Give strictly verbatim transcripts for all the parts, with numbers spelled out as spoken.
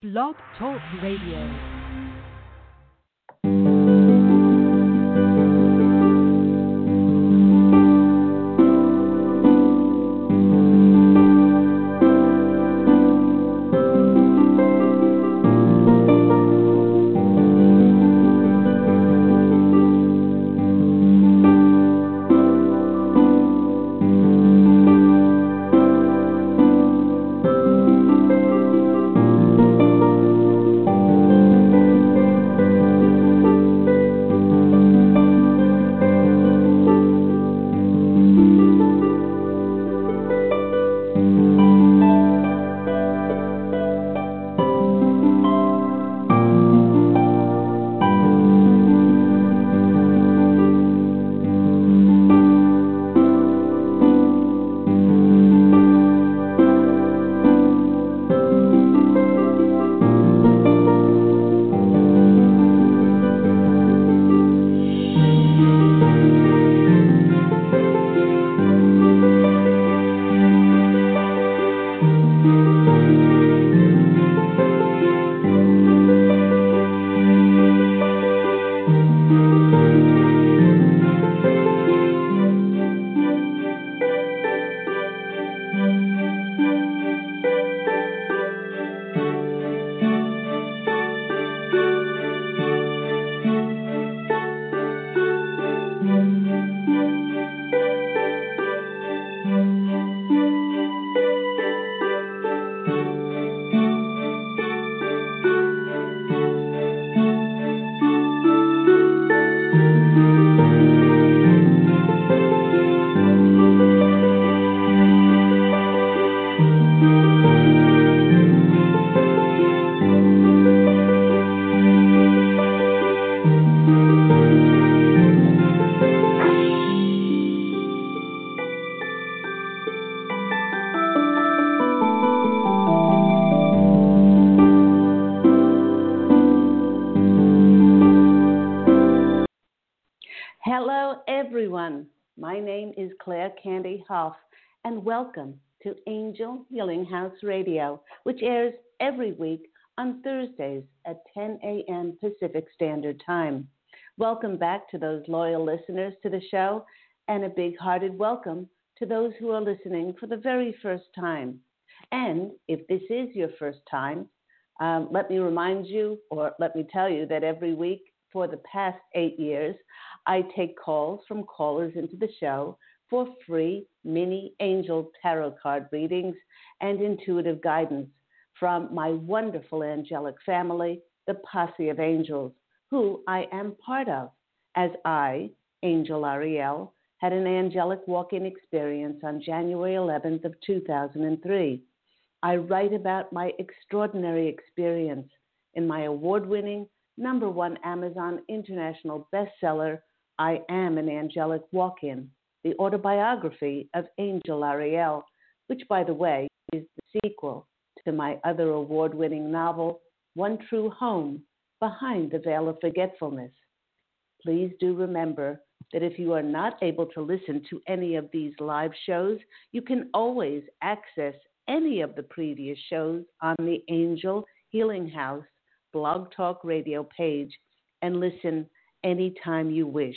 Blog Talk Radio. My name is Claire Candy Hough, and welcome to Angel Healing House Radio, which airs every week on Thursdays at ten a.m. Pacific Standard Time. Welcome back to those loyal listeners to the show, and a big-hearted welcome to those who are listening for the very first time. And if this is your first time, um, let me remind you, or let me tell you, that every week for the past eight years, I take calls from callers into the show for free mini angel tarot card readings and intuitive guidance from my wonderful angelic family, the Posse of Angels, who I am part of, as I, Angel Ariel, had an angelic walk-in experience on January eleventh of two thousand three. I write about my extraordinary experience in my award-winning number one Amazon international bestseller, I Am an Angelic Walk-In, The Autobiography of Angel Ariel, which, by the way, is the sequel to my other award-winning novel, One True Home-Behind the Veil of Forgetfulness. Please do remember that if you are not able to listen to any of these live shows, you can always access any of the previous shows on the Angel Healing House Blog Talk Radio page and listen anytime you wish.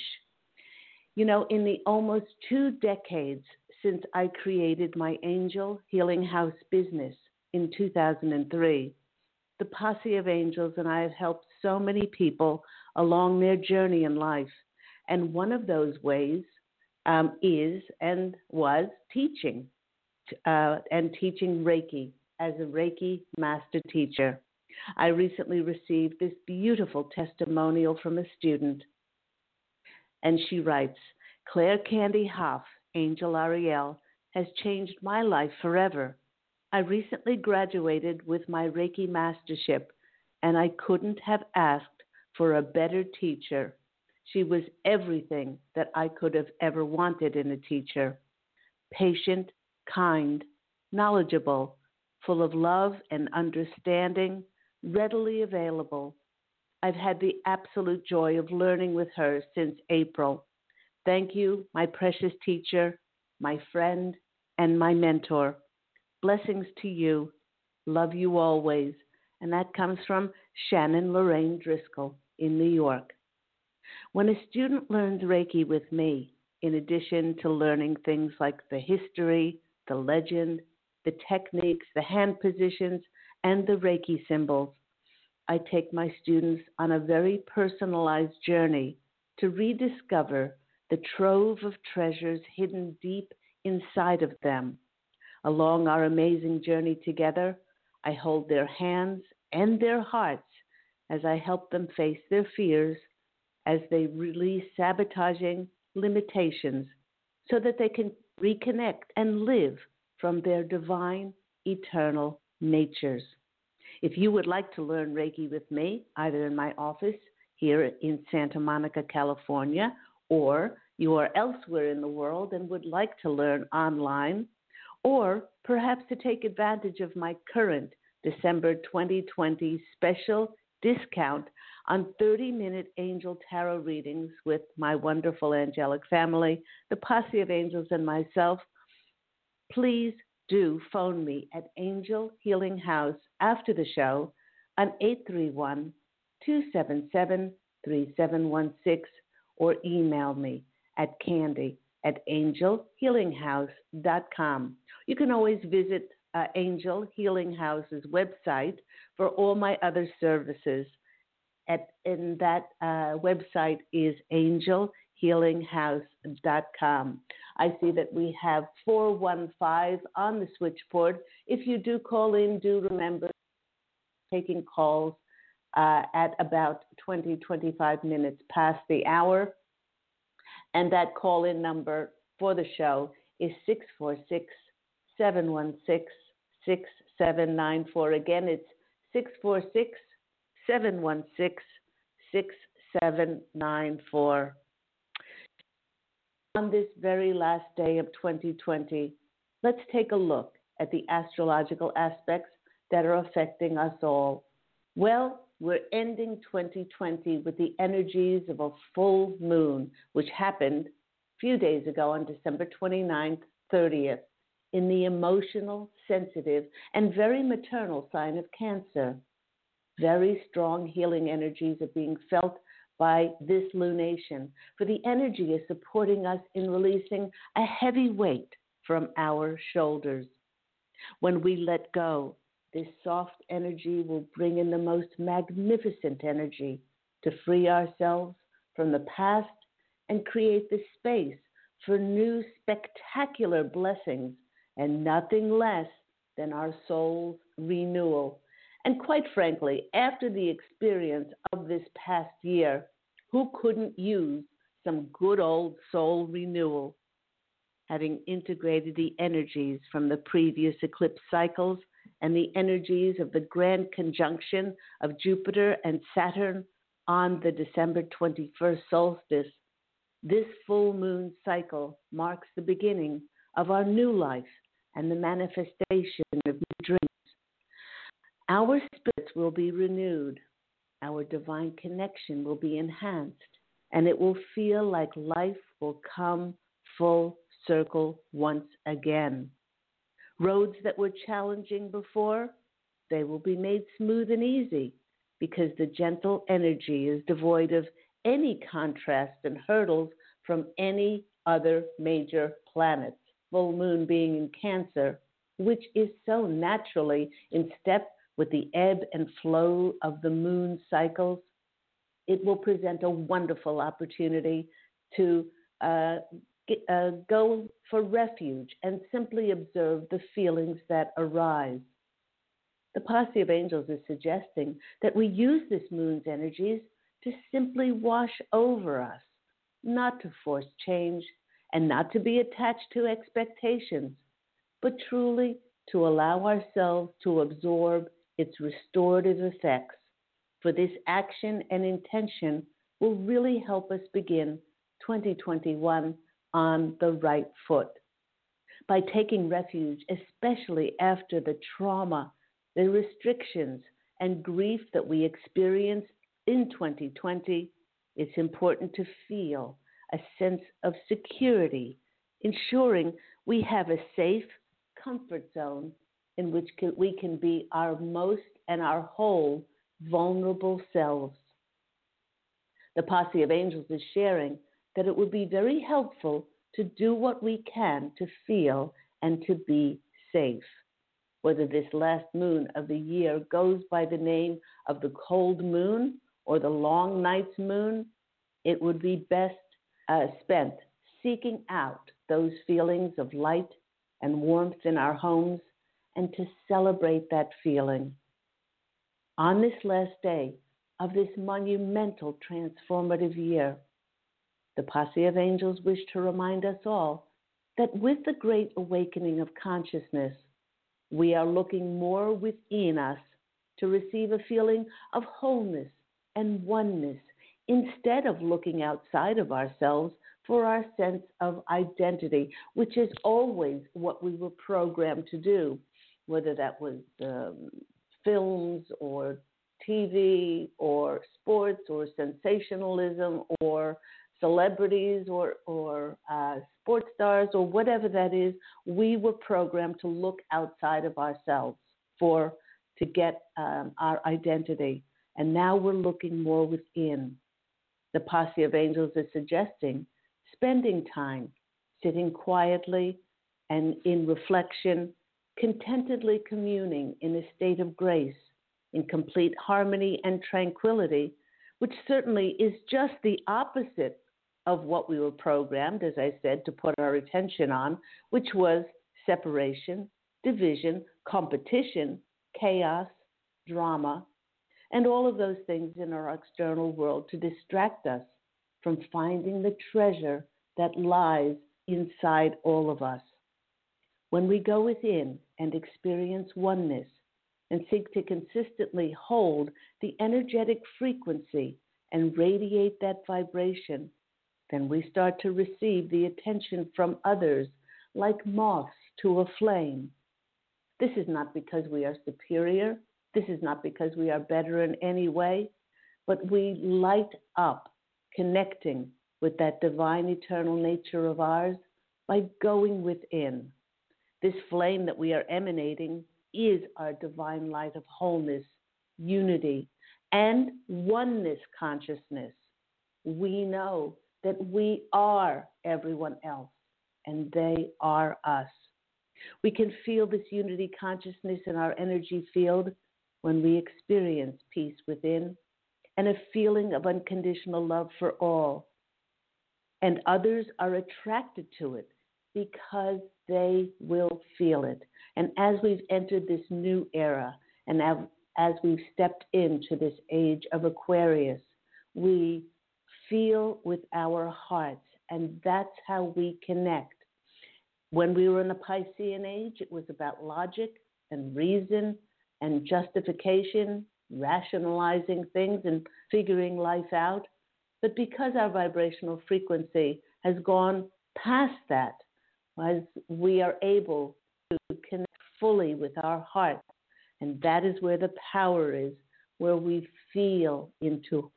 You know, in the almost two decades since I created my Angel Healing House business in two thousand three, the Posse of Angels and I have helped so many people along their journey in life. And one of those ways um, is and was teaching, uh, and teaching Reiki as a Reiki master teacher. I recently received this beautiful testimonial from a student, and she writes, "Claire Candy Hough, Angel Ariel, has changed my life forever. I recently graduated with my Reiki mastership, and I couldn't have asked for a better teacher. She was everything that I could have ever wanted in a teacher. Patient, kind, knowledgeable, full of love and understanding, readily available. I've had the absolute joy of learning with her since April. Thank you, my precious teacher, my friend, and my mentor. Blessings to you. Love you always. and that comes from Shannon Lorraine Driscoll in New York. When a student learns Reiki with me, in addition to learning things like the history, the legend, the techniques, the hand positions, and the Reiki symbols, I take my students on a very personalized journey to rediscover the trove of treasures hidden deep inside of them. Along our amazing journey together, I hold their hands and their hearts as I help them face their fears, as they release sabotaging limitations so that they can reconnect and live from their divine, eternal natures. If you would like to learn Reiki with me, either in my office here in Santa Monica, California, or you are elsewhere in the world and would like to learn online, or perhaps to take advantage of my current December twenty twenty special discount on thirty-minute angel tarot readings with my wonderful angelic family, the Posse of Angels, and myself, please do phone me at Angel Healing House after the show on eight three one, two seven seven, three seven one six or email me at candy at angel healing house dot com. You can always visit uh, Angel Healing House's website for all my other services. At, and that uh, website is angel healing house dot com. I see that we have four one five on the switchboard. If you do call in, do remember taking calls uh, at about twenty, twenty-five minutes past the hour. And that call-in number for the show is six four six, seven one six, six seven nine four. Again, it's six four six, seven one six, six seven nine four. On this very last day of twenty twenty, let's take a look at the astrological aspects that are affecting us all. Well, we're ending twenty twenty with the energies of a full moon, which happened a few days ago on December twenty-ninth, thirtieth, in the emotional, sensitive, and very maternal sign of Cancer. Very strong healing energies are being felt by this lunation, for the energy is supporting us in releasing a heavy weight from our shoulders. When we let go, this soft energy will bring in the most magnificent energy to free ourselves from the past and create the space for new spectacular blessings and nothing less than our soul's renewal. And quite frankly, after the experience of this past year, who couldn't use some good old soul renewal? Having integrated the energies from the previous eclipse cycles and the energies of the grand conjunction of Jupiter and Saturn on the December twenty-first solstice, this full moon cycle marks the beginning of our new life and the manifestation of new dreams. Our spirits will be renewed, our divine connection will be enhanced, and it will feel like life will come full circle once again. Roads that were challenging before, they will be made smooth and easy because the gentle energy is devoid of any contrast and hurdles from any other major planets, full moon being in Cancer, which is so naturally in step with the ebb and flow of the moon cycles. It will present a wonderful opportunity to uh, get, uh, go for refuge and simply observe the feelings that arise. The Posse of Angels is suggesting that we use this moon's energies to simply wash over us, not to force change and not to be attached to expectations, but truly to allow ourselves to absorb its restorative effects, for this action and intention will really help us begin twenty twenty-one on the right foot. By taking refuge, especially after the trauma, the restrictions, and grief that we experienced in twenty twenty, it's important to feel a sense of security, ensuring we have a safe comfort zone in which we can be our most and our whole vulnerable selves. The Posse of Angels is sharing that it would be very helpful to do what we can to feel and to be safe. Whether this last moon of the year goes by the name of the cold moon or the long night's moon, it would be best uh, spent seeking out those feelings of light and warmth in our homes and to celebrate that feeling. On this last day of this monumental transformative year, the Posse of Angels wish to remind us all that with the great awakening of consciousness, we are looking more within us to receive a feeling of wholeness and oneness instead of looking outside of ourselves for our sense of identity, which is always what we were programmed to do, whether that was um, films or T V or sports or sensationalism or celebrities or, or uh, sports stars or whatever that is. We were programmed to look outside of ourselves for to get um, our identity. And now we're looking more within. The Posse of Angels is suggesting spending time sitting quietly and in reflection, contentedly communing in a state of grace, in complete harmony and tranquility, which certainly is just the opposite of what we were programmed, as I said, to put our attention on, which was separation, division, competition, chaos, drama, and all of those things in our external world to distract us from finding the treasure that lies inside all of us. When we go within and experience oneness and seek to consistently hold the energetic frequency and radiate that vibration, then we start to receive the attention from others like moths to a flame. This is not because we are superior. This is not because we are better in any way, but we light up, connecting with that divine eternal nature of ours by going within. This flame that we are emanating is our divine light of wholeness, unity, and oneness consciousness. We know that we are everyone else, and they are us. We can feel this unity consciousness in our energy field when we experience peace within and a feeling of unconditional love for all. And others are attracted to it because they will feel it. And as we've entered this new era, and as we've stepped into this age of Aquarius, we feel with our hearts, and that's how we connect. When we were in the Piscean age, it was about logic and reason and justification, rationalizing things and figuring life out. But because our vibrational frequency has gone past that, as we are able to connect fully with our heart, and that is where the power is, where we feel into,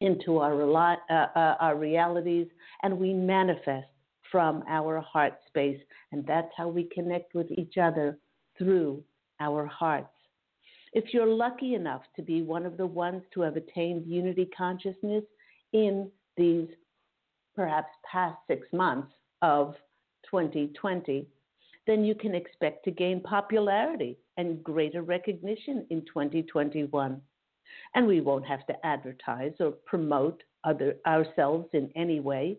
into our, rel- uh, uh, our realities, and we manifest from our heart space, and that's how we connect with each other through our hearts. If you're lucky enough to be one of the ones to have attained unity consciousness in these perhaps past six months of twenty twenty, then you can expect to gain popularity and greater recognition in twenty twenty-one. And we won't have to advertise or promote other, ourselves in any way.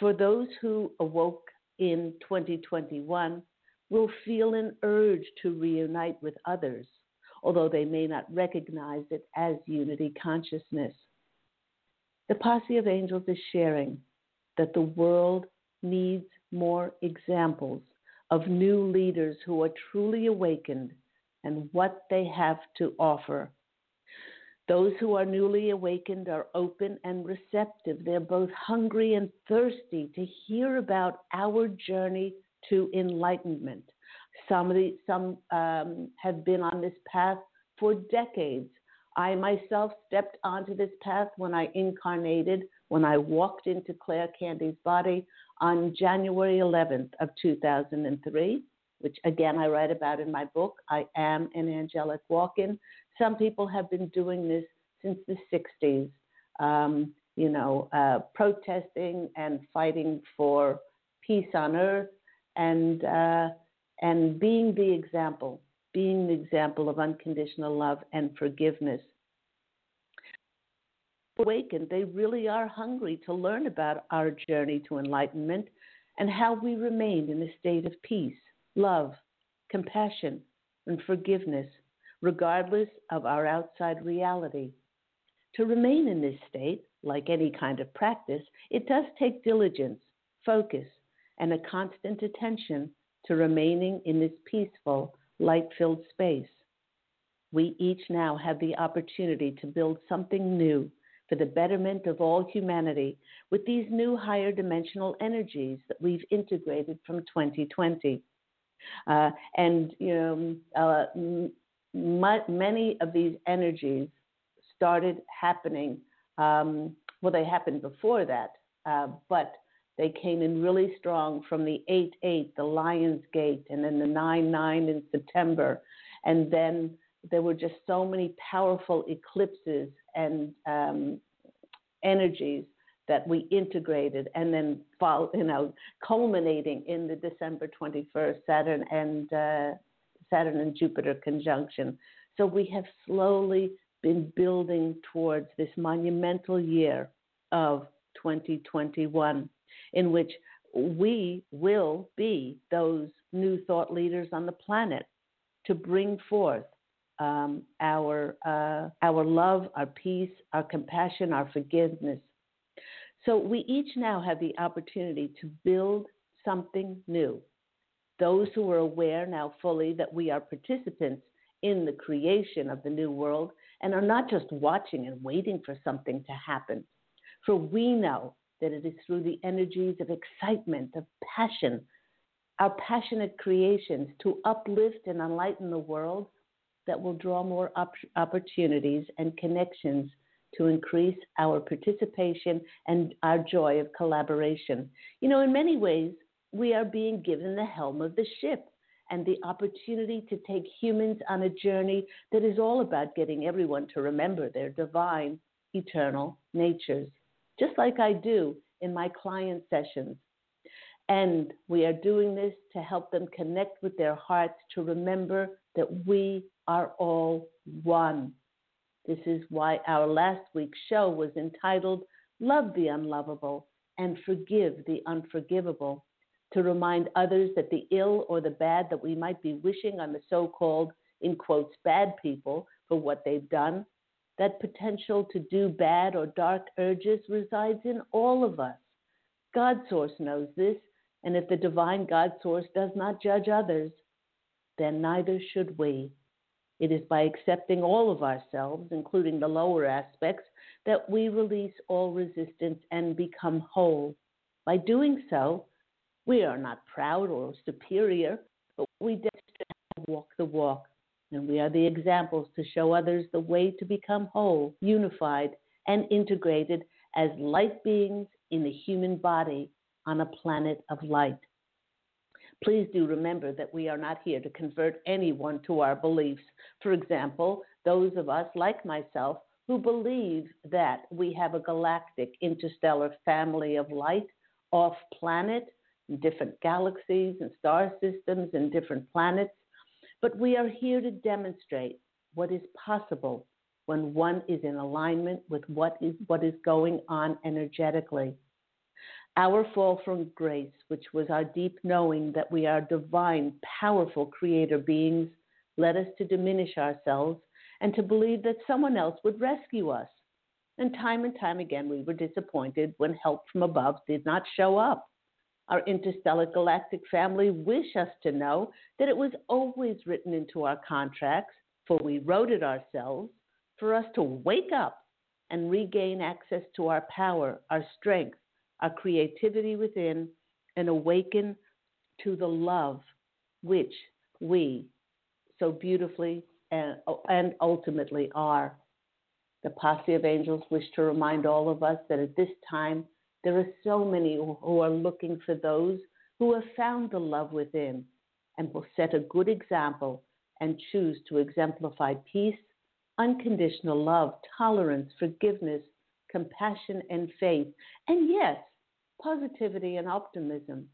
For those who awoke in twenty twenty-one will feel an urge to reunite with others, although they may not recognize it as unity consciousness. The Posse of Angels is sharing that the world needs more examples of new leaders who are truly awakened and what they have to offer. Those who are newly awakened are open and receptive. They're both hungry and thirsty to hear about our journey to enlightenment. Some of the, some um, have been on this path for decades. I myself stepped onto this path when I incarnated, when I walked into Claire Candy's body on January eleventh of two thousand three, which again I write about in my book, I Am an Angelic Walk-In. Some people have been doing this since the sixties, um, you know, uh, protesting and fighting for peace on earth and uh, and being the example, being the example of unconditional love and forgiveness. Awakened, they really are hungry to learn about our journey to enlightenment and how we remained in a state of peace, love, compassion, and forgiveness, regardless of our outside reality. To remain in this state, like any kind of practice, it does take diligence, focus, and a constant attention to remaining in this peaceful, light-filled space. We each now have the opportunity to build something new for the betterment of all humanity with these new higher dimensional energies that we've integrated from twenty twenty. Uh, and, you know, uh, m- m- many of these energies started happening. Um, well, they happened before that, uh, but they came in really strong from the eight eight, the Lion's Gate, and then the nine nine in September. And then there were just so many powerful eclipses and um, energies that we integrated, and then, follow, you know, culminating in the December twenty-first Saturn and uh, Saturn and Jupiter conjunction. So we have slowly been building towards this monumental year of twenty twenty-one, in which we will be those new thought leaders on the planet to bring forth Um, our uh, our love, our peace, our compassion, our forgiveness. So we each now have the opportunity to build something new. Those who are aware now fully that we are participants in the creation of the new world and are not just watching and waiting for something to happen. For we know that it is through the energies of excitement, of passion, our passionate creations to uplift and enlighten the world that will draw more op- opportunities and connections to increase our participation and our joy of collaboration. You know, in many ways, we are being given the helm of the ship and the opportunity to take humans on a journey that is all about getting everyone to remember their divine, eternal natures, just like I do in my client sessions. And we are doing this to help them connect with their hearts, to remember that we are all one. This is why our last week's show was entitled Love the Unlovable and Forgive the Unforgivable, to remind others that the ill or the bad that we might be wishing on the so-called, in quotes, bad people for what they've done, that potential to do bad or dark urges resides in all of us. God Source knows this, and if the divine God Source does not judge others, then neither should we. It is by accepting all of ourselves, including the lower aspects, that we release all resistance and become whole. By doing so, we are not proud or superior, but we demonstrate how to walk the walk, and we are the examples to show others the way to become whole, unified, and integrated as light beings in a human body on a planet of light. Please do remember that we are not here to convert anyone to our beliefs. For example, those of us, like myself, who believe that we have a galactic interstellar family of light off planet, different galaxies and star systems and different planets. But we are here to demonstrate what is possible when one is in alignment with what is, what is going on energetically. Our fall from grace, which was our deep knowing that we are divine, powerful creator beings, led us to diminish ourselves and to believe that someone else would rescue us. And time and time again, we were disappointed when help from above did not show up. Our interstellar galactic family wish us to know that it was always written into our contracts, for we wrote it ourselves, for us to wake up and regain access to our power, our strength, our creativity within, and awaken to the love which we so beautifully and, and ultimately are. The Posse of Angels wish to remind all of us that at this time, there are so many who are looking for those who have found the love within and will set a good example and choose to exemplify peace, unconditional love, tolerance, forgiveness, compassion, and faith. And yes, positivity and optimism,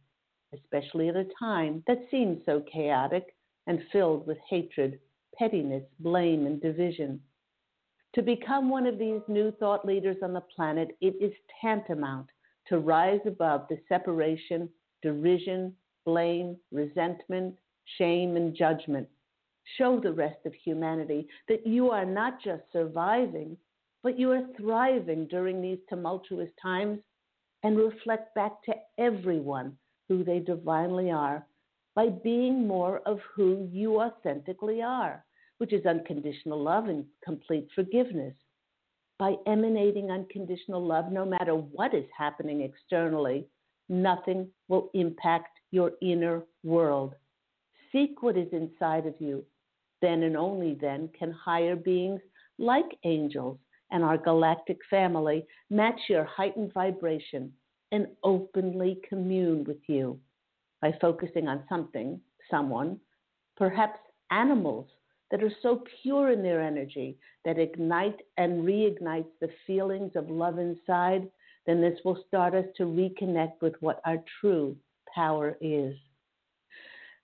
especially at a time that seems so chaotic and filled with hatred, pettiness, blame, and division. To become one of these new thought leaders on the planet, it is tantamount to rise above the separation, derision, blame, resentment, shame, and judgment. Show the rest of humanity that you are not just surviving, but you are thriving during these tumultuous times, and reflect back to everyone who they divinely are by being more of who you authentically are, which is unconditional love and complete forgiveness. By emanating unconditional love, no matter what is happening externally, nothing will impact your inner world. Seek what is inside of you. Then and only then can higher beings like angels and our galactic family match your heightened vibration and openly commune with you. By focusing on something, someone, perhaps animals that are so pure in their energy that ignite and reignites the feelings of love inside, then this will start us to reconnect with what our true power is.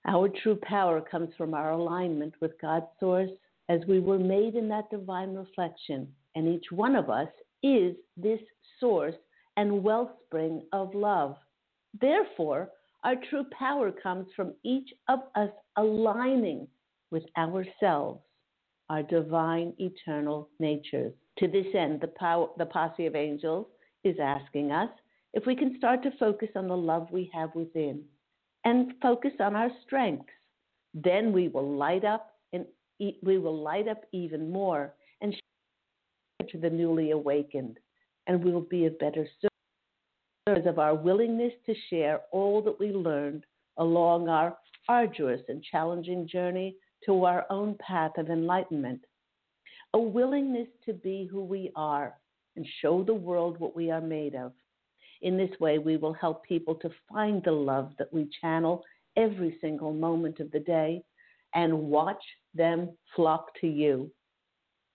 Our true power comes from our alignment with God's source, as we were made in that divine reflection, and each one of us is this source and wellspring of love. Therefore, our true power comes from each of us aligning with ourselves, our divine eternal natures. To this end, the, power, the Posse of Angels is asking us if we can start to focus on the love we have within and focus on our strengths. Then we will light up and e- we will light up even more and share to the newly awakened, and we will be a better servant of our willingness to share all that we learned along our arduous and challenging journey to our own path of enlightenment. A willingness to be who we are and show the world what we are made of. In this way, we will help people to find the love that we channel every single moment of the day and watch them flock to you.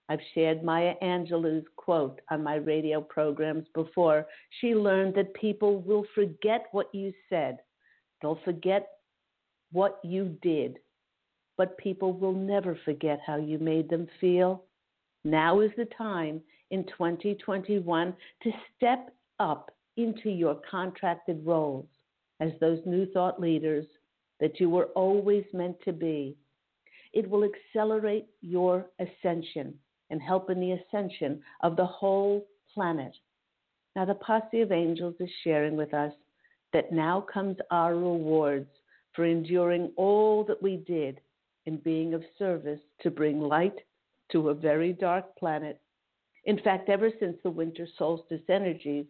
I've shared Maya Angelou's quote on my radio programs before. She learned that people will forget what you said. They'll forget what you did, but people will never forget how you made them feel. Now is the time in twenty twenty-one to step up into your contracted roles as those new thought leaders that you were always meant to be. It will accelerate your ascension and help in the ascension of the whole planet. Now, the Posse of Angels is sharing with us that now comes our rewards for enduring all that we did and being of service to bring light to a very dark planet. In fact, ever since the winter solstice energies,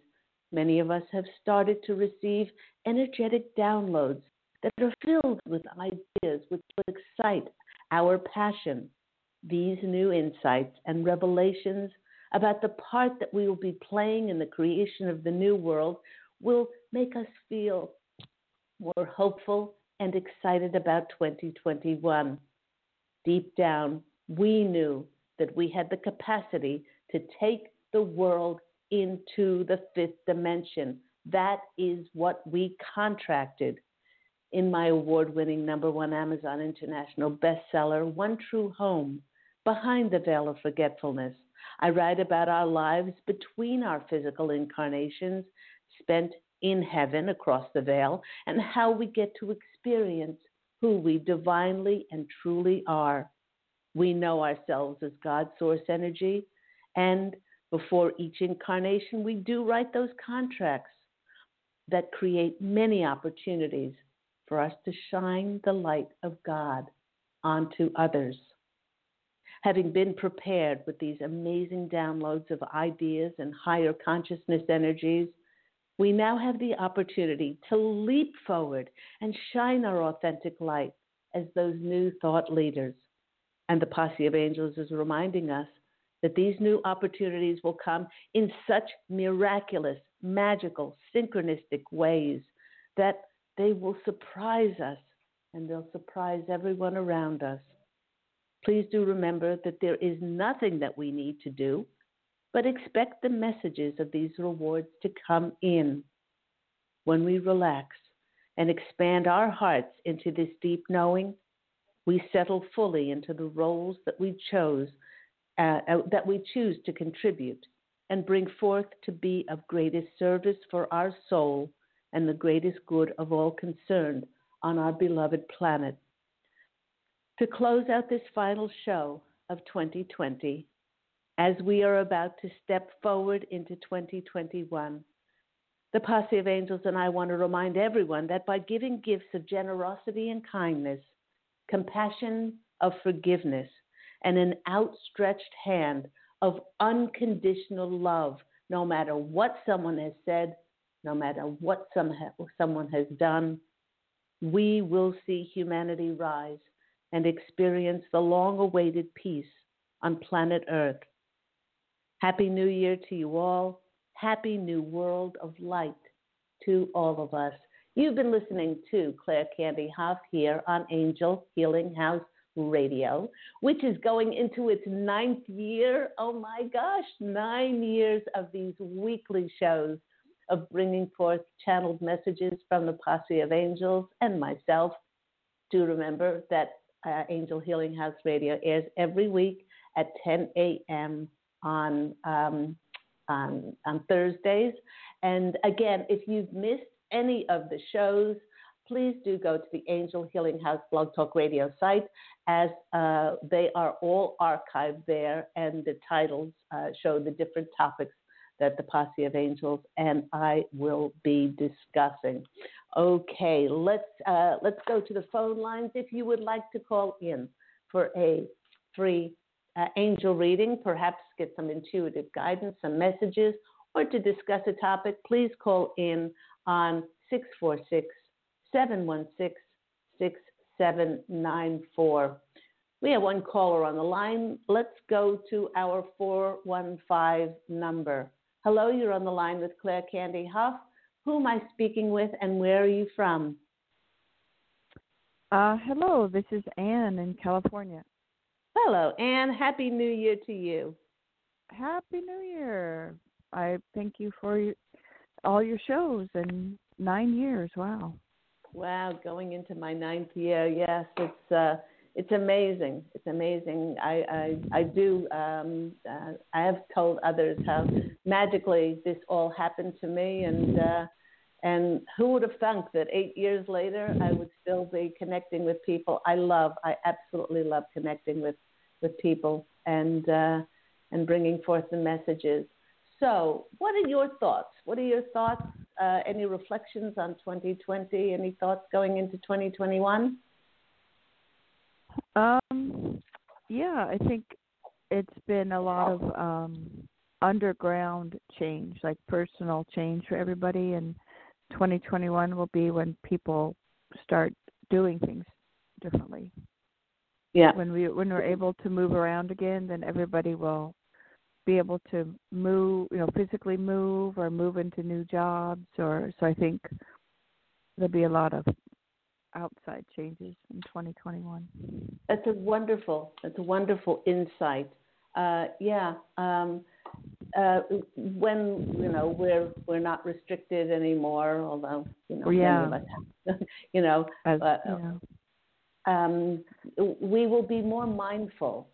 many of us have started to receive energetic downloads that are filled with ideas which will excite our passion. These new insights and revelations about the part that we will be playing in the creation of the new world will make us feel more hopeful and excited about twenty twenty-one. Deep down, we knew that we had the capacity to take the world into the fifth dimension. That is what we contracted. In my award-winning number one Amazon international bestseller, One True Home-Behind the Veil of Forgetfulness, I write about our lives between our physical incarnations spent in heaven across the veil, and how we get to experience who we divinely and truly are. We know ourselves as God's source energy, and before each incarnation, we do write those contracts that create many opportunities for us to shine the light of God onto others. Having been prepared with these amazing downloads of ideas and higher consciousness energies, we now have the opportunity to leap forward and shine our authentic light as those new thought leaders. And the Posse of Angels is reminding us that these new opportunities will come in such miraculous, magical, synchronistic ways that they will surprise us, and they'll surprise everyone around us. Please do remember that there is nothing that we need to do, but expect the messages of these rewards to come in when we relax and expand our hearts into this deep knowing. We settle fully into the roles that we chose, uh, that we choose to contribute and bring forth to be of greatest service for our soul and the greatest good of all concerned on our beloved planet. To close out this final show of twenty twenty, as we are about to step forward into twenty twenty-one, the Posse of Angels and I want to remind everyone that by giving gifts of generosity and kindness, compassion of forgiveness, and an outstretched hand of unconditional love, no matter what someone has said, no matter what some ha- someone has done, we will see humanity rise and experience the long-awaited peace on planet Earth. Happy New Year to you all. Happy New World of Light to all of us. You've been listening to Claire Candy Hough here on Angel Healing House Radio, which is going into its ninth year. Oh my gosh, nine years of these weekly shows of bringing forth channeled messages from the Posse of Angels and myself. Do remember that uh, Angel Healing House Radio airs every week at ten a.m. on, um, on, on Thursdays. And again, if you've missed any of the shows, please do go to the Angel Healing House Blog Talk Radio site, as uh, they are all archived there, and the titles uh, show the different topics that the Posse of Angels and I will be discussing. Okay, let's uh, let's go to the phone lines. If you would like to call in for a free uh, angel reading, perhaps get some intuitive guidance, some messages, or to discuss a topic, please call in on six four six, seven one six, six seven nine four. We have one caller on the line. Let's go to our four one five number. Hello, you're on the line with Claire Candy Hough. Who am I speaking with, and where are you from? Uh, hello, this is Anne in California. Hello, Anne. Happy New Year to you. Happy New Year. I thank you for your, all your shows and nine years. Wow. Wow, going into my ninth year. Yes, it's uh, it's amazing. It's amazing. I I, I do. Um, uh, I have told others how magically this all happened to me, and uh, and who would have thunk that eight years later I would still be connecting with people I love. I absolutely love connecting with with people and uh, and bringing forth the messages. So, what are your thoughts? What are your thoughts? Uh, any reflections on twenty twenty? Any thoughts going into twenty twenty-one? Um, yeah, I think it's been a lot of um, underground change, like personal change for everybody. And twenty twenty-one will be when people start doing things differently. Yeah. When we when we're able to move around again, then everybody will be able to move, you know, physically move or move into new jobs. Or so I think there'll be a lot of outside changes in twenty twenty-one. That's a wonderful, that's a wonderful insight. Uh, yeah. Um, uh, when, you know, we're, we're not restricted anymore, although, you know, yeah. many of us, you know, As, uh, you know. Um, we will be more mindful.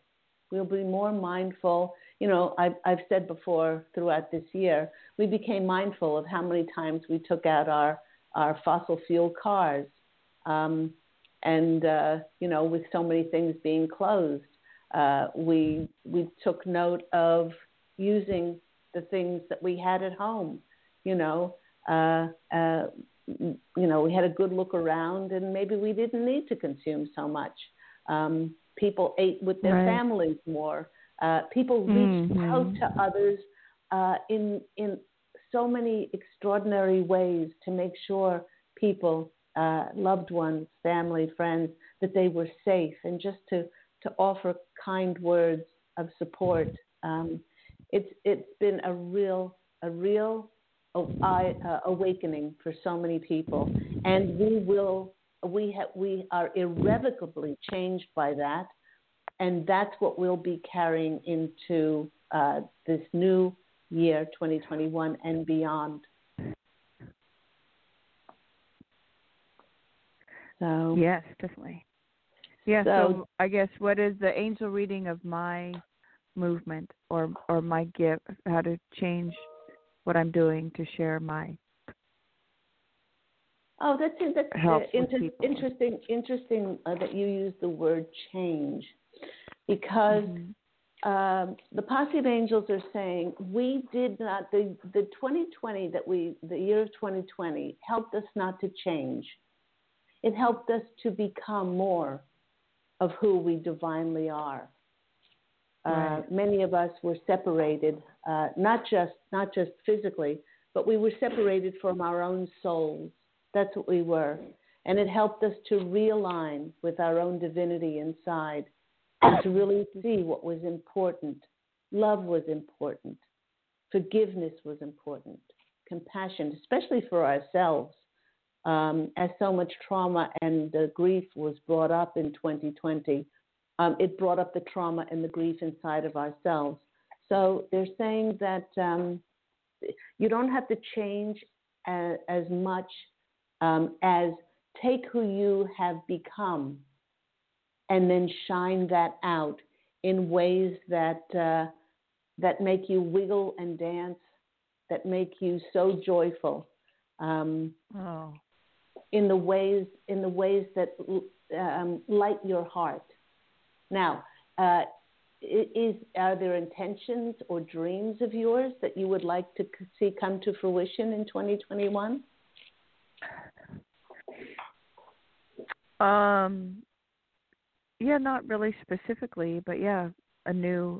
We'll be more mindful. You know, I've, I've said before throughout this year, we became mindful of how many times we took out our, our fossil fuel cars. Um, and, uh, you know, with so many things being closed, uh, we we took note of using the things that we had at home. You know, uh, uh, you know, we had a good look around, and maybe we didn't need to consume so much. Um, people ate with their right. families more. Uh, people reached mm-hmm. out to others uh, in in so many extraordinary ways to make sure people, uh, loved ones, family, friends, that they were safe, and just to, to offer kind words of support. Um, it's it's been a real a real uh, awakening for so many people, and we will we ha- we are irrevocably changed by that. And that's what we'll be carrying into uh, this new year, twenty twenty-one, and beyond. So yes, definitely. Yeah. So, so I guess what is the angel reading of my movement or or my gift? How to change what I'm doing to share my. Oh, that's that's uh, inter- interesting. Interesting uh, that you use the word change, because mm-hmm. um, the Posse of Angels are saying we did not the the twenty twenty that we the year of twenty twenty helped us not to change. It helped us to become more of who we divinely are. Right. Uh, many of us were separated, uh, not just not just physically, but we were separated from our own souls. That's what we were. And it helped us to realign with our own divinity inside and to really see what was important. Love was important. Forgiveness was important. Compassion, especially for ourselves. Um, as so much trauma and uh, grief was brought up in twenty twenty, um, it brought up the trauma and the grief inside of ourselves. So they're saying that um, you don't have to change a, as much um, as take who you have become and then shine that out in ways that uh, that make you wiggle and dance, that make you so joyful. Um, oh. In the ways, in the ways that um, light your heart. Now, uh, is are there intentions or dreams of yours that you would like to see come to fruition in twenty twenty-one? Um, yeah, not really specifically, but yeah, a new,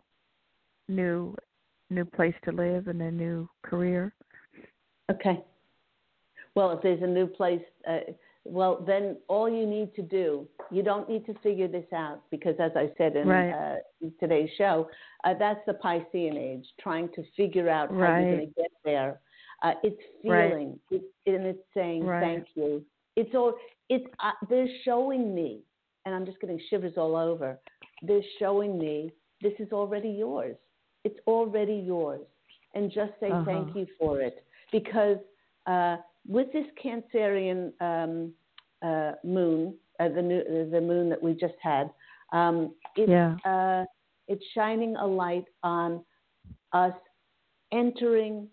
new, new place to live and a new career. Okay. Well, if there's a new place, uh, well, then all you need to do, you don't need to figure this out because, as I said in right. uh, today's show, uh, that's the Piscean age, trying to figure out right. how you're going to get there. Uh, it's feeling, right. it, and it's saying right. thank you. It's all. It's uh, they're showing me, and I'm just getting shivers all over. They're showing me this is already yours. It's already yours, and just say uh-huh. thank you for it because. Uh, With this Cancerian um, uh, moon, uh, the, new, the moon that we just had, um, it's, yeah. uh, it's shining a light on us entering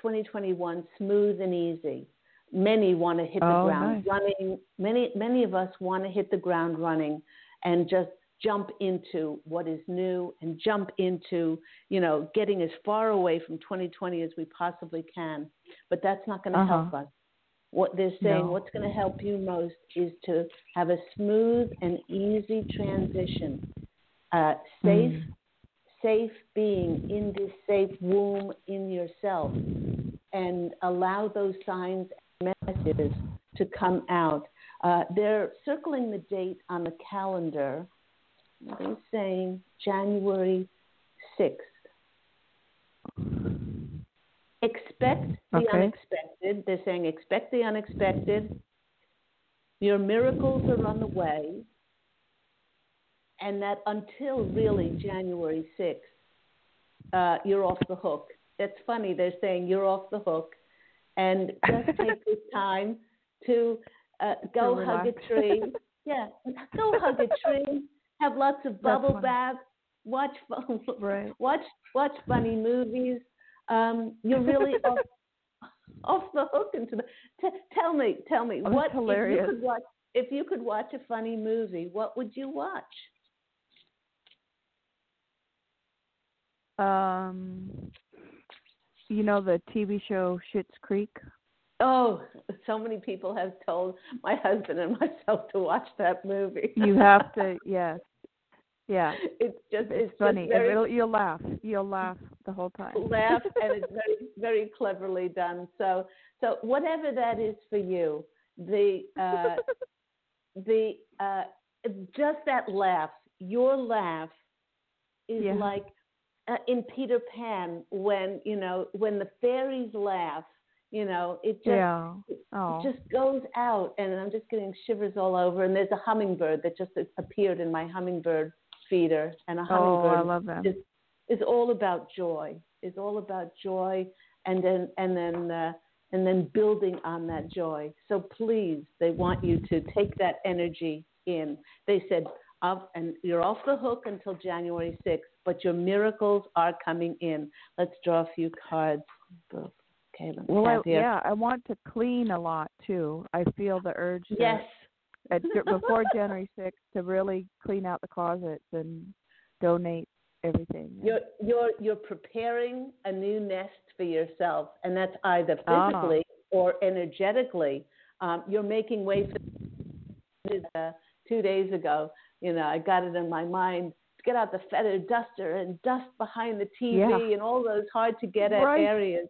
twenty twenty-one smooth and easy. Many want to hit the oh, ground nice. running. Many, many of us want to hit the ground running and just jump into what is new and jump into, you know, getting as far away from twenty twenty as we possibly can. But that's not going to uh-huh. help us. What they're saying, no. what's going to help you most is to have a smooth and easy transition. Uh, safe, mm. safe being in this safe womb in yourself and allow those signs and messages to come out. Uh, they're circling the date on the calendar. They're saying January sixth. Expect the okay. unexpected. They're saying expect the unexpected. Your miracles are on the way. And that until really January sixth, uh, you're off the hook. That's funny. They're saying you're off the hook. And just take this time to uh, go Don't hug relax. a tree. Yeah, go hug a tree. Have lots of bubble baths, watch right. watch watch funny movies. Um, you're really off, off the hook into the. T- tell me, tell me, oh, what hilarious. if you could watch? If you could watch a funny movie, what would you watch? Um, you know the T V show Schitt's Creek. Oh, so many people have told my husband and myself to watch that movie. You have to, yes, yeah. It's just it's, it's funny. Just very, it'll, you'll laugh, you'll laugh the whole time. Laugh, and it's very, very cleverly done. So, so whatever that is for you, the uh, the uh, just that laugh, your laugh is yeah. like uh, in Peter Pan when you know when the fairies laugh. You know, it just yeah. oh. it just goes out, and I'm just getting shivers all over. And there's a hummingbird that just appeared in my hummingbird feeder and a hummingbird. Oh, I love that. It's, it's all about joy. It's all about joy, and then and then uh, and then building on that joy. So please, they want you to take that energy in. They said, I'll, and you're off the hook until January sixth, but your miracles are coming in. Let's draw a few cards. Okay, let me well, I, yeah, I want to clean a lot too. I feel the urge. Yes. At, before January sixth, to really clean out the closets and donate everything. You're you're you're preparing a new nest for yourself, and that's either physically ah. or energetically. Um, you're making way for uh, two days ago. You know, I got it in my mind to get out the feather duster and dust behind the T V yeah. and all those hard to get at right. areas.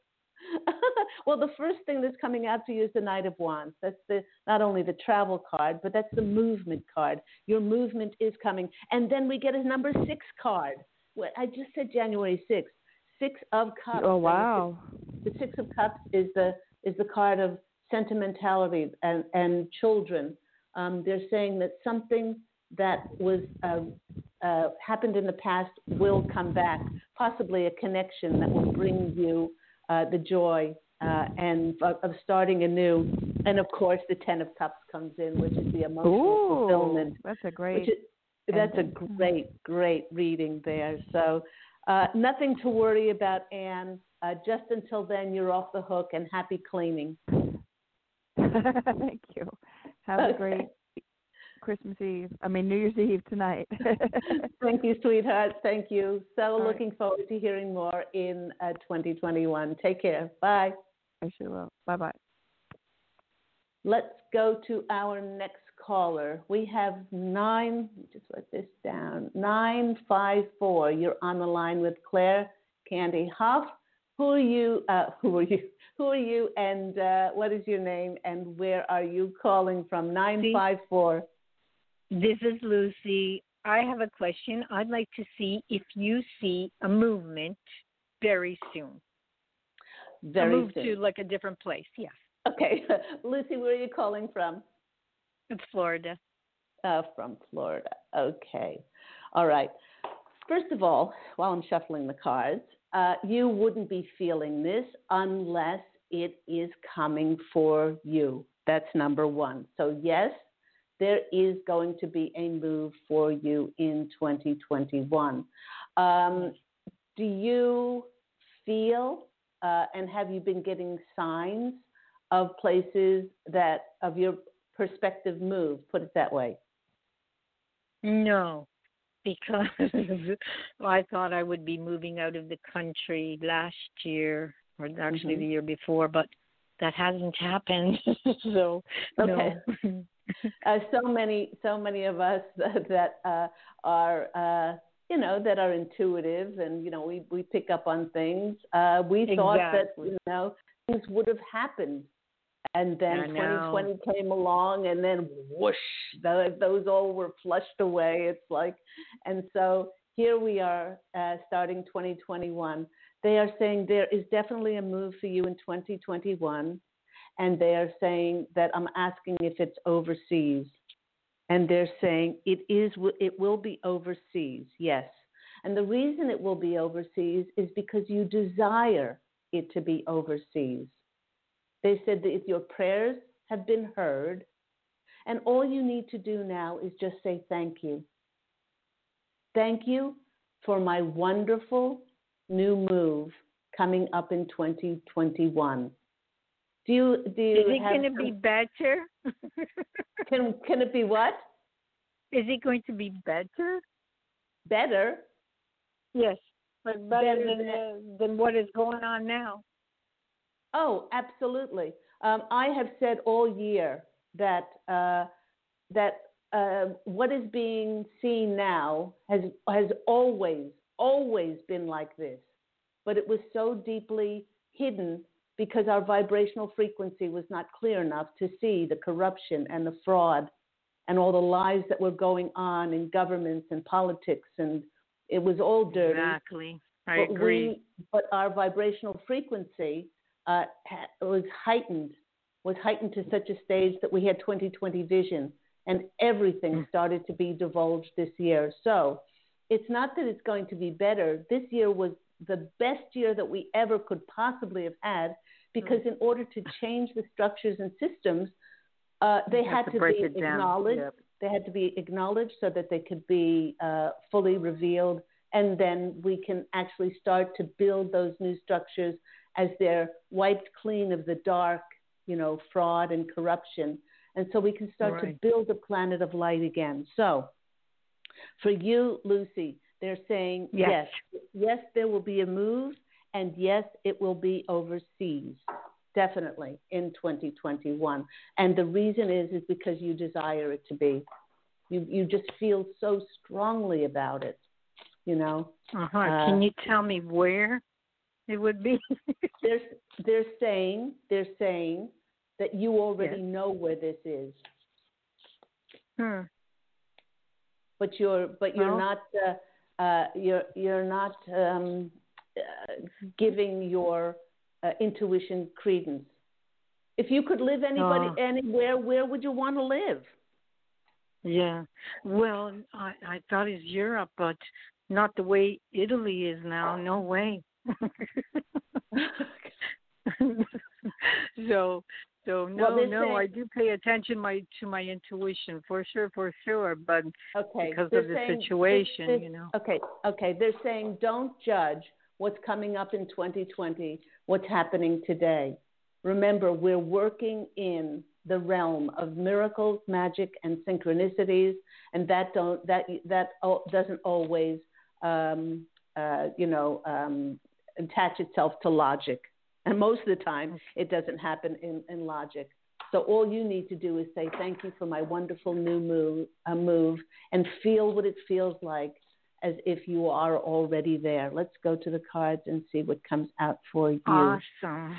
Well, the first thing that's coming out to you is the Knight of Wands. That's the not only the travel card, but that's the movement card. Your movement is coming. And then we get a number six card. Well, I just said January sixth. Six of Cups. Oh, wow. The six, the six of Cups is the is the card of sentimentality and, and children. Um, they're saying that something that was uh, uh, happened in the past will come back, possibly a connection that will bring you Uh, the joy uh, and uh, of starting anew, and of course the Ten of Cups comes in, which is the emotional Ooh, fulfillment. That's a great. Which is, that's a great, great reading there. So uh, nothing to worry about, Anne. Uh, just until then, you're off the hook, and happy cleaning. Thank you. Have okay. a great Christmas Eve. I mean, New Year's Eve tonight. Thank you, sweetheart. Thank you. So All looking right. forward to hearing more in uh, twenty twenty-one. Take care. Bye. I sure will. Bye-bye. Let's go to our next caller. We have nine, just write this down, nine five four. You're on the line with Claire Candy Hough. Who are you? Uh, who are you? Who are you? And uh, what is your name? And where are you calling from? nine five four. This is Lucy. I have a question. I'd like to see if you see a movement very soon. Very a move soon. To like a different place, yes. Okay. Lucy, where are you calling from? It's Florida. Uh, from Florida. Okay. All right. First of all, while I'm shuffling the cards, uh, you wouldn't be feeling this unless it is coming for you. That's number one. So, yes. There is going to be a move for you in twenty twenty-one. Um, do you feel uh, and have you been getting signs of places that of your prospective move? Put it that way. No, because I thought I would be moving out of the country last year, or actually mm-hmm. the year before, but that hasn't happened. So okay. no. Uh, so many, so many of us that, that uh, are, uh, you know, that are intuitive, and you know, we, we pick up on things. Uh, we exactly. thought that you know things would have happened, and then twenty twenty came along, and then whoosh, the, those all were flushed away. It's like, and so here we are, uh, starting twenty twenty-one. They are saying there is definitely a move for you in twenty twenty-one. And they are saying that I'm asking if it's overseas. And they're saying it is. It will be overseas, yes. And the reason it will be overseas is because you desire it to be overseas. They said that if your prayers have been heard, and all you need to do now is just say thank you. Thank you for my wonderful new move coming up in twenty twenty-one. Do you, do you Is it going to be better? can can it be what? Is it going to be better? Better? Yes, but better, better than than, than what is going on now. Oh, absolutely. Um, I have said all year that uh, that uh, what is being seen now has has always always been like this, but it was so deeply hidden, because our vibrational frequency was not clear enough to see the corruption and the fraud and all the lies that were going on in governments and politics, and it was all dirty. Exactly. I but agree. We, but our vibrational frequency uh, was heightened, was heightened to such a stage that we had twenty twenty vision, and everything started to be divulged this year. So it's not that it's going to be better. This year was the best year that we ever could possibly have had, because mm-hmm. in order to change the structures and systems, uh, they had to, to be acknowledged. Yep. They had to be acknowledged so that they could be uh, fully revealed. And then we can actually start to build those new structures as they're wiped clean of the dark, you know, fraud and corruption. And so we can start right. to build a planet of light again. So for you, Lucy, they're saying, yes. yes, yes, there will be a move, and yes, it will be overseas, definitely, in twenty twenty-one. And the reason is, is because you desire it to be. You you just feel so strongly about it, you know. Uh-huh. Uh, Can you tell me where it would be? they're, they're saying, they're saying that you already yes. know where this is. Hmm. But you're, but you're well, not, uh, uh, you're, you're not um, uh, giving your uh, intuition credence. If you could live anybody uh, anywhere, where would you want to live? Yeah. Well, I, I thought it's Europe, but not the way Italy is now. No way. so, so no, well, no, saying, I do pay attention my to my intuition for sure, for sure. But okay, because of the saying, situation, this, this, you know. Okay, okay. They're saying don't judge what's coming up in twenty twenty, what's happening today. Remember, we're working in the realm of miracles, magic, and synchronicities, and that don't that that doesn't always, um, uh, you know, um, attach itself to logic. And most of the time, it doesn't happen in, in logic. So all you need to do is say, thank you for my wonderful new move, uh, move, and feel what it feels like as if you are already there. Let's go to the cards and see what comes out for you. Awesome.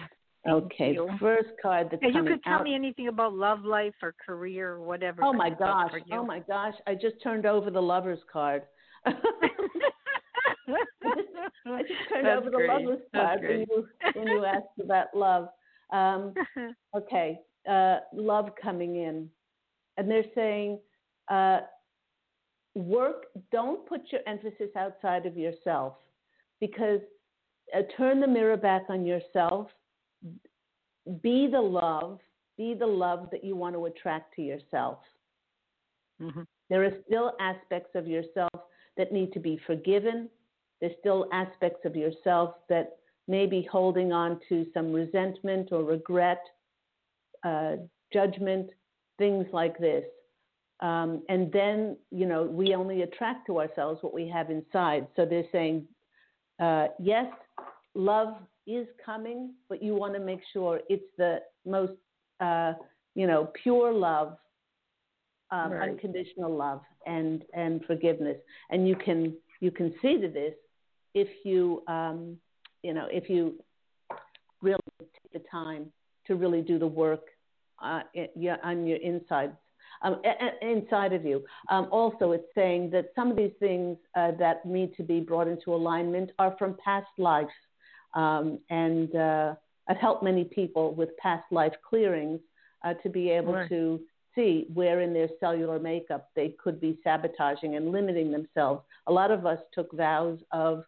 Okay, you. First card that's yeah, coming out. You could tell out. me anything about love life or career or whatever. Oh, my gosh. Oh, my gosh. I just turned over the lover's card. I just turned That's over the loveless card when you, when you asked about love. Um, okay, uh, love coming in. And they're saying, uh, work, don't put your emphasis outside of yourself, because uh, turn the mirror back on yourself. Be the love, be the love that you want to attract to yourself. Mm-hmm. There are still aspects of yourself that need to be forgiven. There's still aspects of yourself that may be holding on to some resentment or regret, uh, judgment, things like this. Um, and then, you know, we only attract to ourselves what we have inside. So they're saying, uh, yes, love is coming, but you want to make sure it's the most, uh, you know, pure love, um, right. unconditional love and, and forgiveness. And you can, you can see to this, if you, um, you know, if you really take the time to really do the work uh, in, on your insides, um, inside of you. Um, also, it's saying that some of these things uh, that need to be brought into alignment are from past life, um, and uh, I've helped many people with past life clearings uh, to be able right. to see where in their cellular makeup they could be sabotaging and limiting themselves. A lot of us took vows of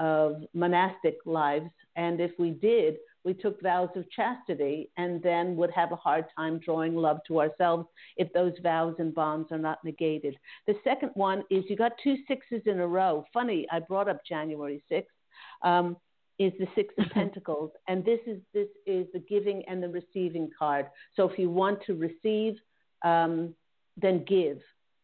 of monastic lives, and if we did, we took vows of chastity and then would have a hard time drawing love to ourselves if those vows and bonds are not negated. The second one is you got two sixes in a row. Funny, I brought up January sixth, um, is the Six of Pentacles, and this is this is the giving and the receiving card. So if you want to receive, Um, then give,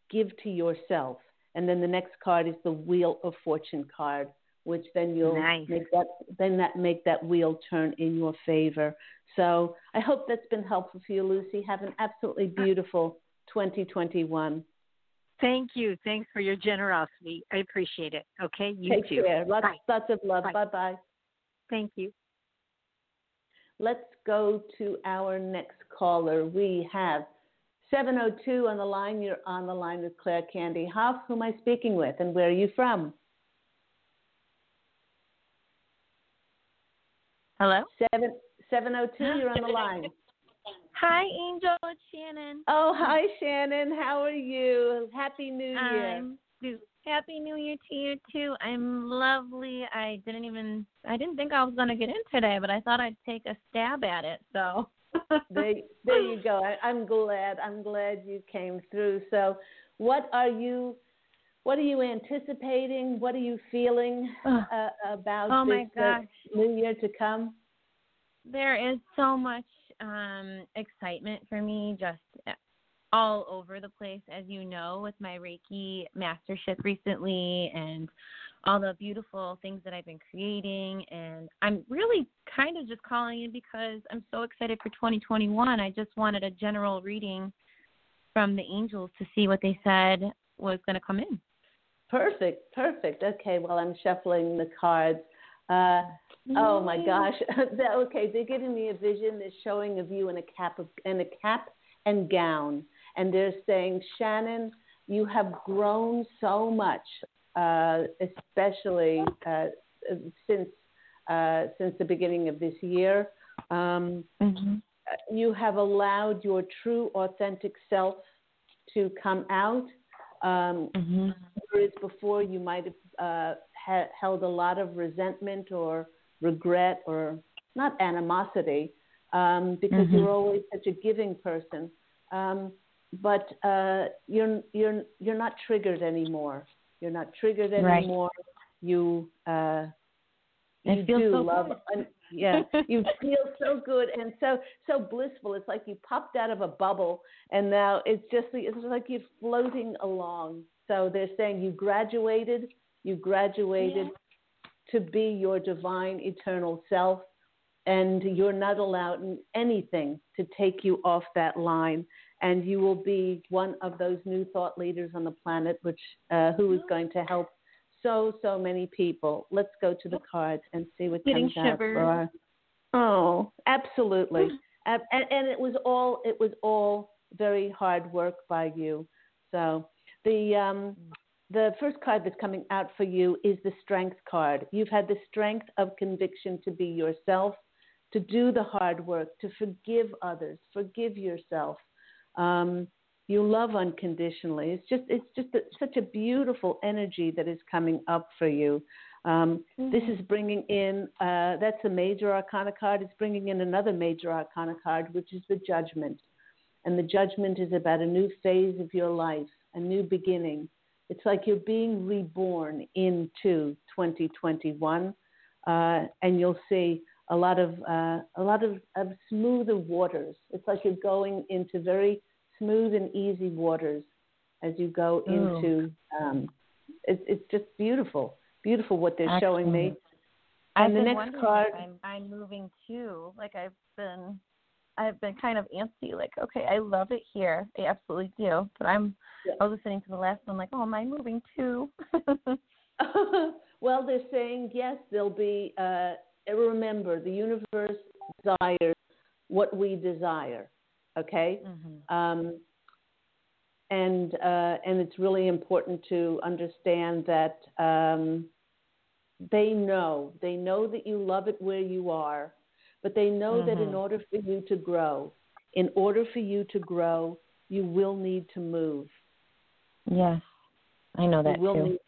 give to yourself. And then the next card is the Wheel of Fortune card, which then you'll nice. make that, then that make that wheel turn in your favor. So I hope that's been helpful for you, Lucy. Have an absolutely beautiful twenty twenty-one. Thank you. Thanks for your generosity. I appreciate it. Okay. You Take too. Care. Lots, lots of love. Bye bye. Thank you. Let's go to our next caller. We have seven oh two on the line. You're on the line with Claire Candy Hough. Who am I speaking with, and where are you from? Hello? Seven, seven oh two, you're on the line. Hi, Angel. It's Shannon. Oh, hi, Shannon. How are you? Happy New Year. I'm Happy New Year to you, too. I'm lovely. I didn't even, I didn't think I was going to get in today, but I thought I'd take a stab at it, so. there, there you go. I, I'm glad. I'm glad you came through. So what are you, what are you anticipating? What are you feeling uh, about oh this uh, New Year to come? There is so much um, excitement for me just all over the place, as you know, with my Reiki mastership recently and all the beautiful things that I've been creating. And I'm really kind of just calling in because I'm so excited for twenty twenty-one. I just wanted a general reading from the angels to see what they said was going to come in. Perfect. Perfect. Okay. Well, I'm shuffling the cards. Uh, oh my gosh. Okay. They're giving me a vision. They're showing of you in a cap of, in a cap and gown. And they're saying, Shannon, you have grown so much. Uh, especially uh, since uh, since the beginning of this year. Um, mm-hmm. You have allowed your true, authentic self to come out. Um, mm-hmm. Whereas before you might have uh, ha- held a lot of resentment or regret or not animosity um, because mm-hmm. you're always such a giving person. Um, but uh, you're you're you're not triggered anymore. You're not triggered anymore. Right. You, uh, you do so love. And, yeah, you feel so good and so so blissful. It's like you popped out of a bubble, and now it's just it's like you're floating along. So they're saying you graduated. You graduated yeah. to be your divine, eternal self, and you're not allowed anything to take you off that line. And you will be one of those new thought leaders on the planet, which uh, who is going to help so, so many people. Let's go to the cards and see what Getting comes shivers. Out. For our... Oh, absolutely. and, and it was all it was all very hard work by you. So the um, the first card that's coming out for you is the Strength card. You've had the strength of conviction to be yourself, to do the hard work, to forgive others, forgive yourself. Um, you love unconditionally. It's just, it's just a, such a beautiful energy that is coming up for you. Um, mm-hmm. This is bringing in, uh, that's a major arcana card. It's bringing in another major arcana card, which is the Judgment. And the Judgment is about a new phase of your life, a new beginning. It's like you're being reborn into twenty twenty-one. Uh, and you'll see a lot of uh, a lot of, of smoother waters. It's like you're going into very smooth and easy waters as you go Ooh. into. Um, it, it's just beautiful, beautiful what they're Excellent. Showing me. And I've the next card, I'm, I'm moving too. Like I've been, I've been kind of antsy. Like okay, I love it here. I absolutely do. But I'm. Yeah. I was listening to the last one. Like oh, am I moving too? Well, they're saying yes. There'll be. Uh, Remember, the universe desires what we desire, okay? Mm-hmm. Um, and uh, and it's really important to understand that um, they know. They know that you love it where you are, but they know mm-hmm. that in order for you to grow, in order for you to grow, you will need to move. Yes, I know that you will too. Need-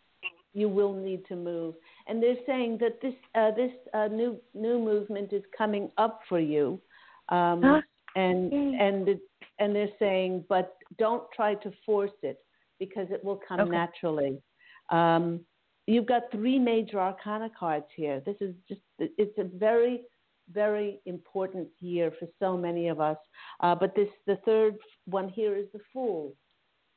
You will need to move, and they're saying that this uh, this uh, new new movement is coming up for you, um, ah, and okay. and it, and they're saying, but don't try to force it because it will come okay. naturally. Um, you've got three major arcana cards here. This is just it's a very very important year for so many of us. Uh, but this the third one here is the Fool,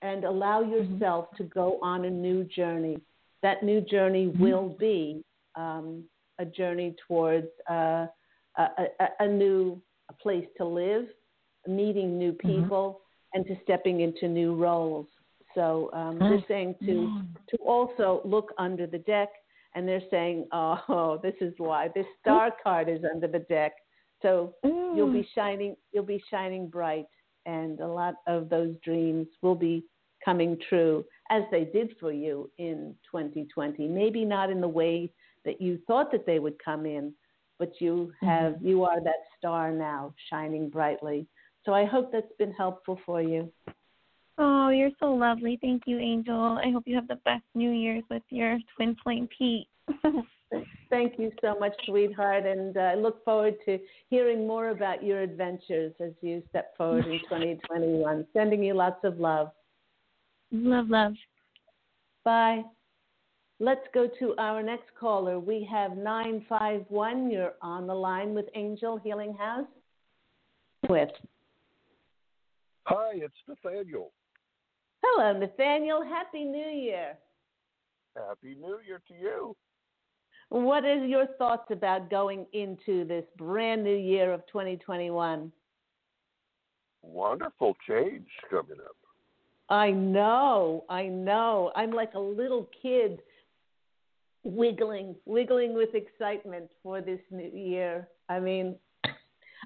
and allow yourself mm-hmm. to go on a new journey. That new journey will be um, a journey towards uh, a, a, a new a place to live, meeting new people, mm-hmm. and to stepping into new roles. So um, they're saying to to also look under the deck, and they're saying, oh, this is why this star card is under the deck. So Ooh. you'll be shining, you'll be shining bright, and a lot of those dreams will be coming true as they did for you in twenty twenty. Maybe not in the way that you thought that they would come in, but you have mm-hmm. you are that star now shining brightly. So I hope that's been helpful for you. Oh, you're so lovely. Thank you, Angel. I hope you have the best New Year's with your twin flame, Pete. Thank you so much, sweetheart, and uh, I look forward to hearing more about your adventures as you step forward in twenty twenty-one. Sending you lots of love. Love, love. Bye. Let's go to our next caller. We have nine five one. You're on the line with Angel Healing House. With. Hi, it's Nathaniel. Hello, Nathaniel. Happy New Year. Happy New Year to you. What are your thoughts about going into this brand new year of twenty twenty-one? Wonderful change coming up. I know, I know. I'm like a little kid wiggling, wiggling with excitement for this new year. I mean,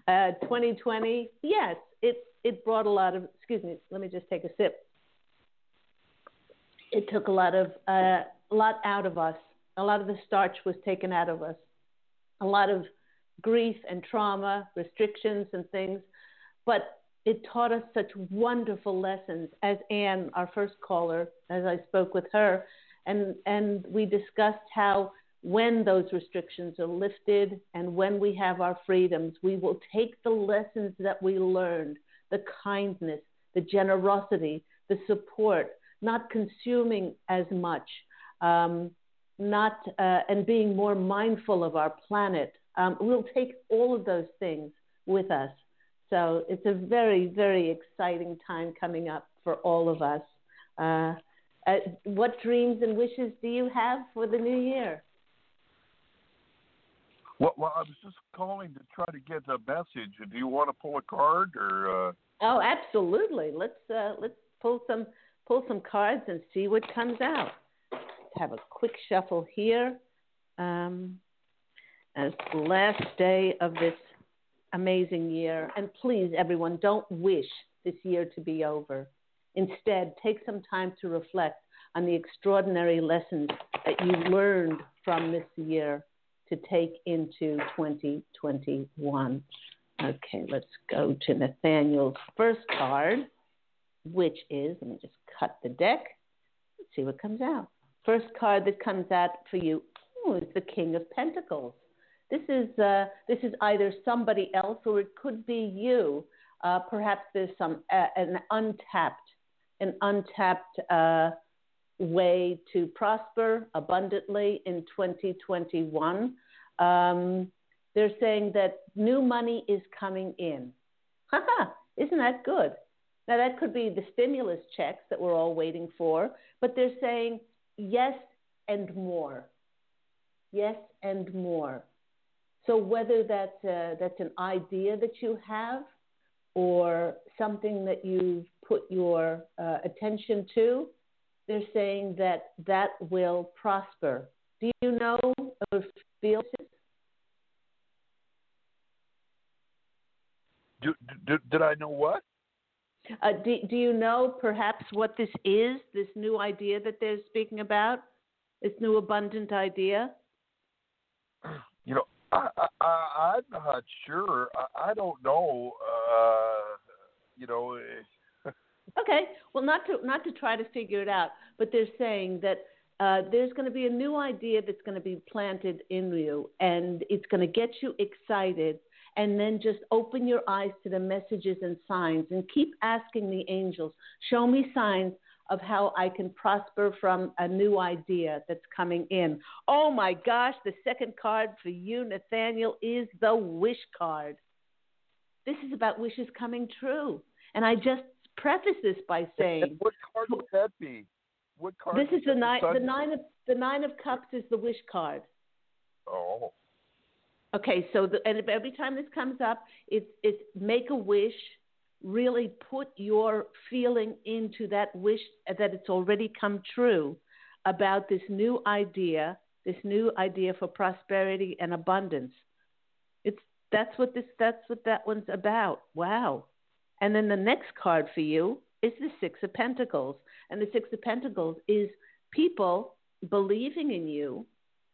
uh, twenty twenty, yes, it, it brought a lot of, excuse me, let me just take a sip. It took a lot of, uh, a lot out of us. A lot of the starch was taken out of us, a lot of grief and trauma, restrictions and things, but it taught us such wonderful lessons. As Anne, our first caller, as I spoke with her, and, and we discussed how when those restrictions are lifted and when we have our freedoms, we will take the lessons that we learned, the kindness, the generosity, the support, not consuming as much, um, not uh, and being more mindful of our planet. Um, we'll take all of those things with us. So it's a very, very exciting time coming up for all of us. Uh, uh, what dreams and wishes do you have for the new year? Well, well, I was just calling to try to get a message. Do you want to pull a card or? Uh... Oh, absolutely. Let's uh, let's pull some pull some cards and see what comes out. Have a quick shuffle here um, as the last day of this amazing year. And please, everyone, don't wish this year to be over. Instead, take some time to reflect on the extraordinary lessons that you learned from this year to take into twenty twenty-one. Okay, let's go to Nathaniel's first card, which is, let me just cut the deck. Let's see what comes out. First card that comes out for you ooh, is the King of Pentacles. This is uh, this is either somebody else or it could be you. Uh, perhaps there's some uh, an untapped an untapped uh, way to prosper abundantly in twenty twenty-one. Um, they're saying that new money is coming in. Haha! Isn't that good? Now that could be the stimulus checks that we're all waiting for, but they're saying. Yes, and more. Yes, and more. So whether that's, uh, that's an idea that you have or something that you've put your uh, attention to, they're saying that that will prosper. Do you know of Felix? Do, do, did I know what? Uh, do, do you know perhaps what this is, this new idea that they're speaking about, this new abundant idea? You know, I, I, I'm not sure. I, I don't know, uh, you know. Okay. Well, not to not to try to figure it out, but they're saying that uh, there's going to be a new idea that's going to be planted in you, and it's going to get you excited. And then just open your eyes to the messages and signs and keep asking the angels, show me signs of how I can prosper from a new idea that's coming in. Oh, my gosh, the second card for you, Nathaniel, is the wish card. This is about wishes coming true. And I just preface this by saying. What card would that be? What card? This is the nine, the nine of, the nine of cups is the wish card. Oh. Okay, so the, and every time this comes up, it's, it's make a wish, really put your feeling into that wish that it's already come true about this new idea, this new idea for prosperity and abundance. It's that's what this that's what that one's about. Wow. And then the next card for you is the Six of Pentacles. And the Six of Pentacles is people believing in you.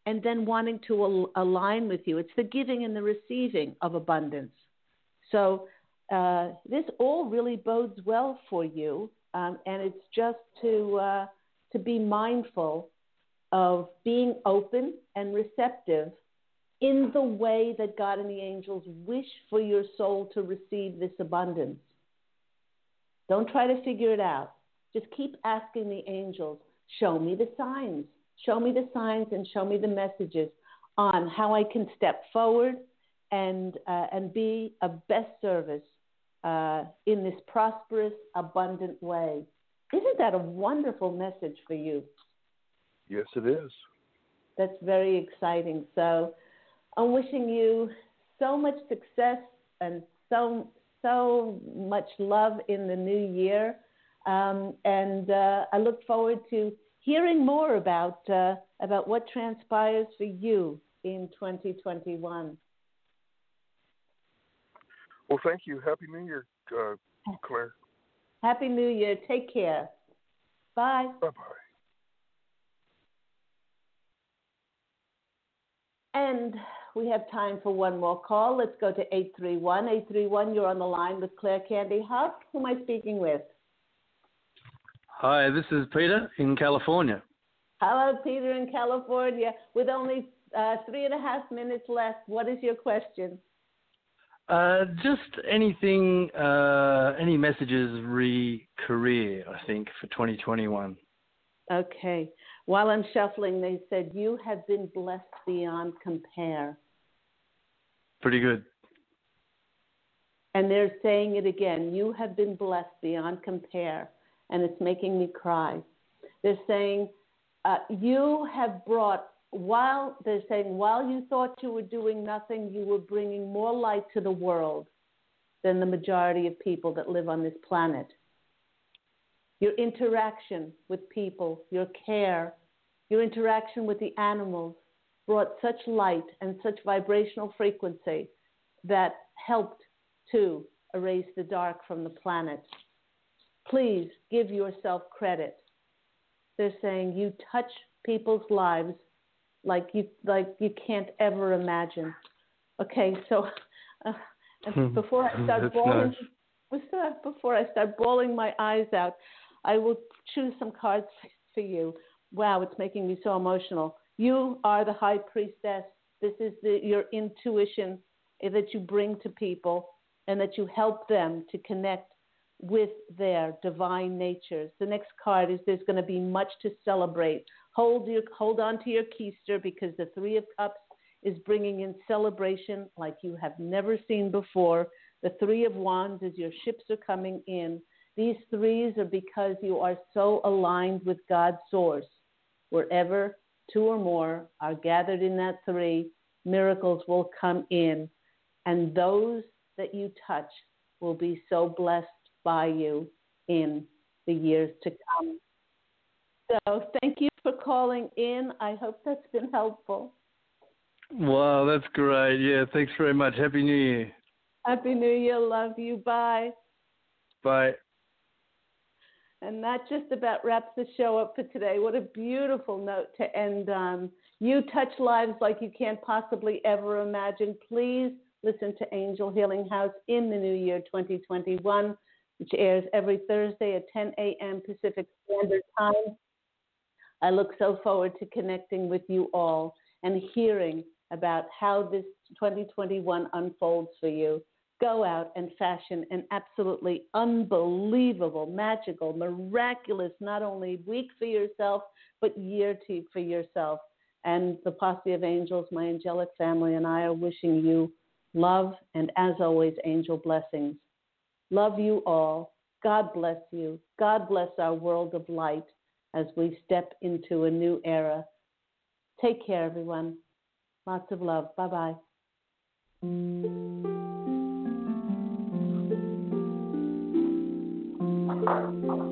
And then wanting to al- align with you. It's the giving and the receiving of abundance. So uh, this all really bodes well for you Um, and it's just to uh, to be mindful of being open and receptive in the way that God and the angels wish for your soul to receive this abundance. Don't try to figure it out. Just keep asking the angels, show me the signs, show me the signs and show me the messages on how I can step forward and, uh, and be of best service uh, in this prosperous, abundant way. Isn't that a wonderful message for you? Yes, it is. That's very exciting. So I'm wishing you so much success and so so much love in the new year. Um, and uh, I look forward to hearing more about uh, about what transpires for you in twenty twenty-one. Well, thank you. Happy New Year, uh, Claire. Happy New Year. Take care. Bye. Bye-bye. And we have time for one more call. Let's go to eight three one. eight three one, you're on the line with Claire Candy Hough. Who am I speaking with? Hi, this is Peter in California. Hello, Peter in California. With only uh, three and a half minutes left, what is your question? Uh, just anything, uh, any messages re-career, I think, for twenty twenty-one. Okay. While I'm shuffling, they said, you have been blessed beyond compare. Pretty good. And they're saying it again. You have been blessed beyond compare. And it's making me cry. They're saying, uh, you have brought, while they're saying, while you thought you were doing nothing, you were bringing more light to the world than the majority of people that live on this planet. Your interaction with people, your care, your interaction with the animals brought such light and such vibrational frequency that helped to erase the dark from the planet. Please give yourself credit. They're saying you touch people's lives like you like you can't ever imagine. Okay, so uh, before I start bawling, nice. before I start bawling my eyes out, I will choose some cards for you. Wow, it's making me so emotional. You are the high priestess. This is the, your intuition that you bring to people and that you help them to connect with their divine natures. The next card is there's going to be much to celebrate. Hold your, hold on to your keister because the Three of Cups is bringing in celebration like you have never seen before. The Three of Wands is your ships are coming in. These threes are because you are so aligned with God's source. Wherever two or more are gathered in that three, miracles will come in. And those that you touch will be so blessed by you in the years to come. So thank you for calling in. I hope that's been helpful. Wow, that's great. Yeah, thanks very much. Happy New Year. Happy New Year. Love you. Bye. Bye. And that just about wraps the show up for today. What a beautiful note to end on. You touch lives like you can't possibly ever imagine. Please listen to Angel Healing House in the new year twenty twenty-one, which airs every Thursday at ten a.m. Pacific Standard Time. I look so forward to connecting with you all and hearing about how this twenty twenty-one unfolds for you. Go out and fashion an absolutely unbelievable, magical, miraculous, not only week for yourself, but year to for yourself. And the Posse of Angels, my angelic family, and I are wishing you love and, as always, angel blessings. Love you all. God bless you. God bless our world of light as we step into a new era. Take care, everyone. Lots of love. Bye-bye. Mm-hmm.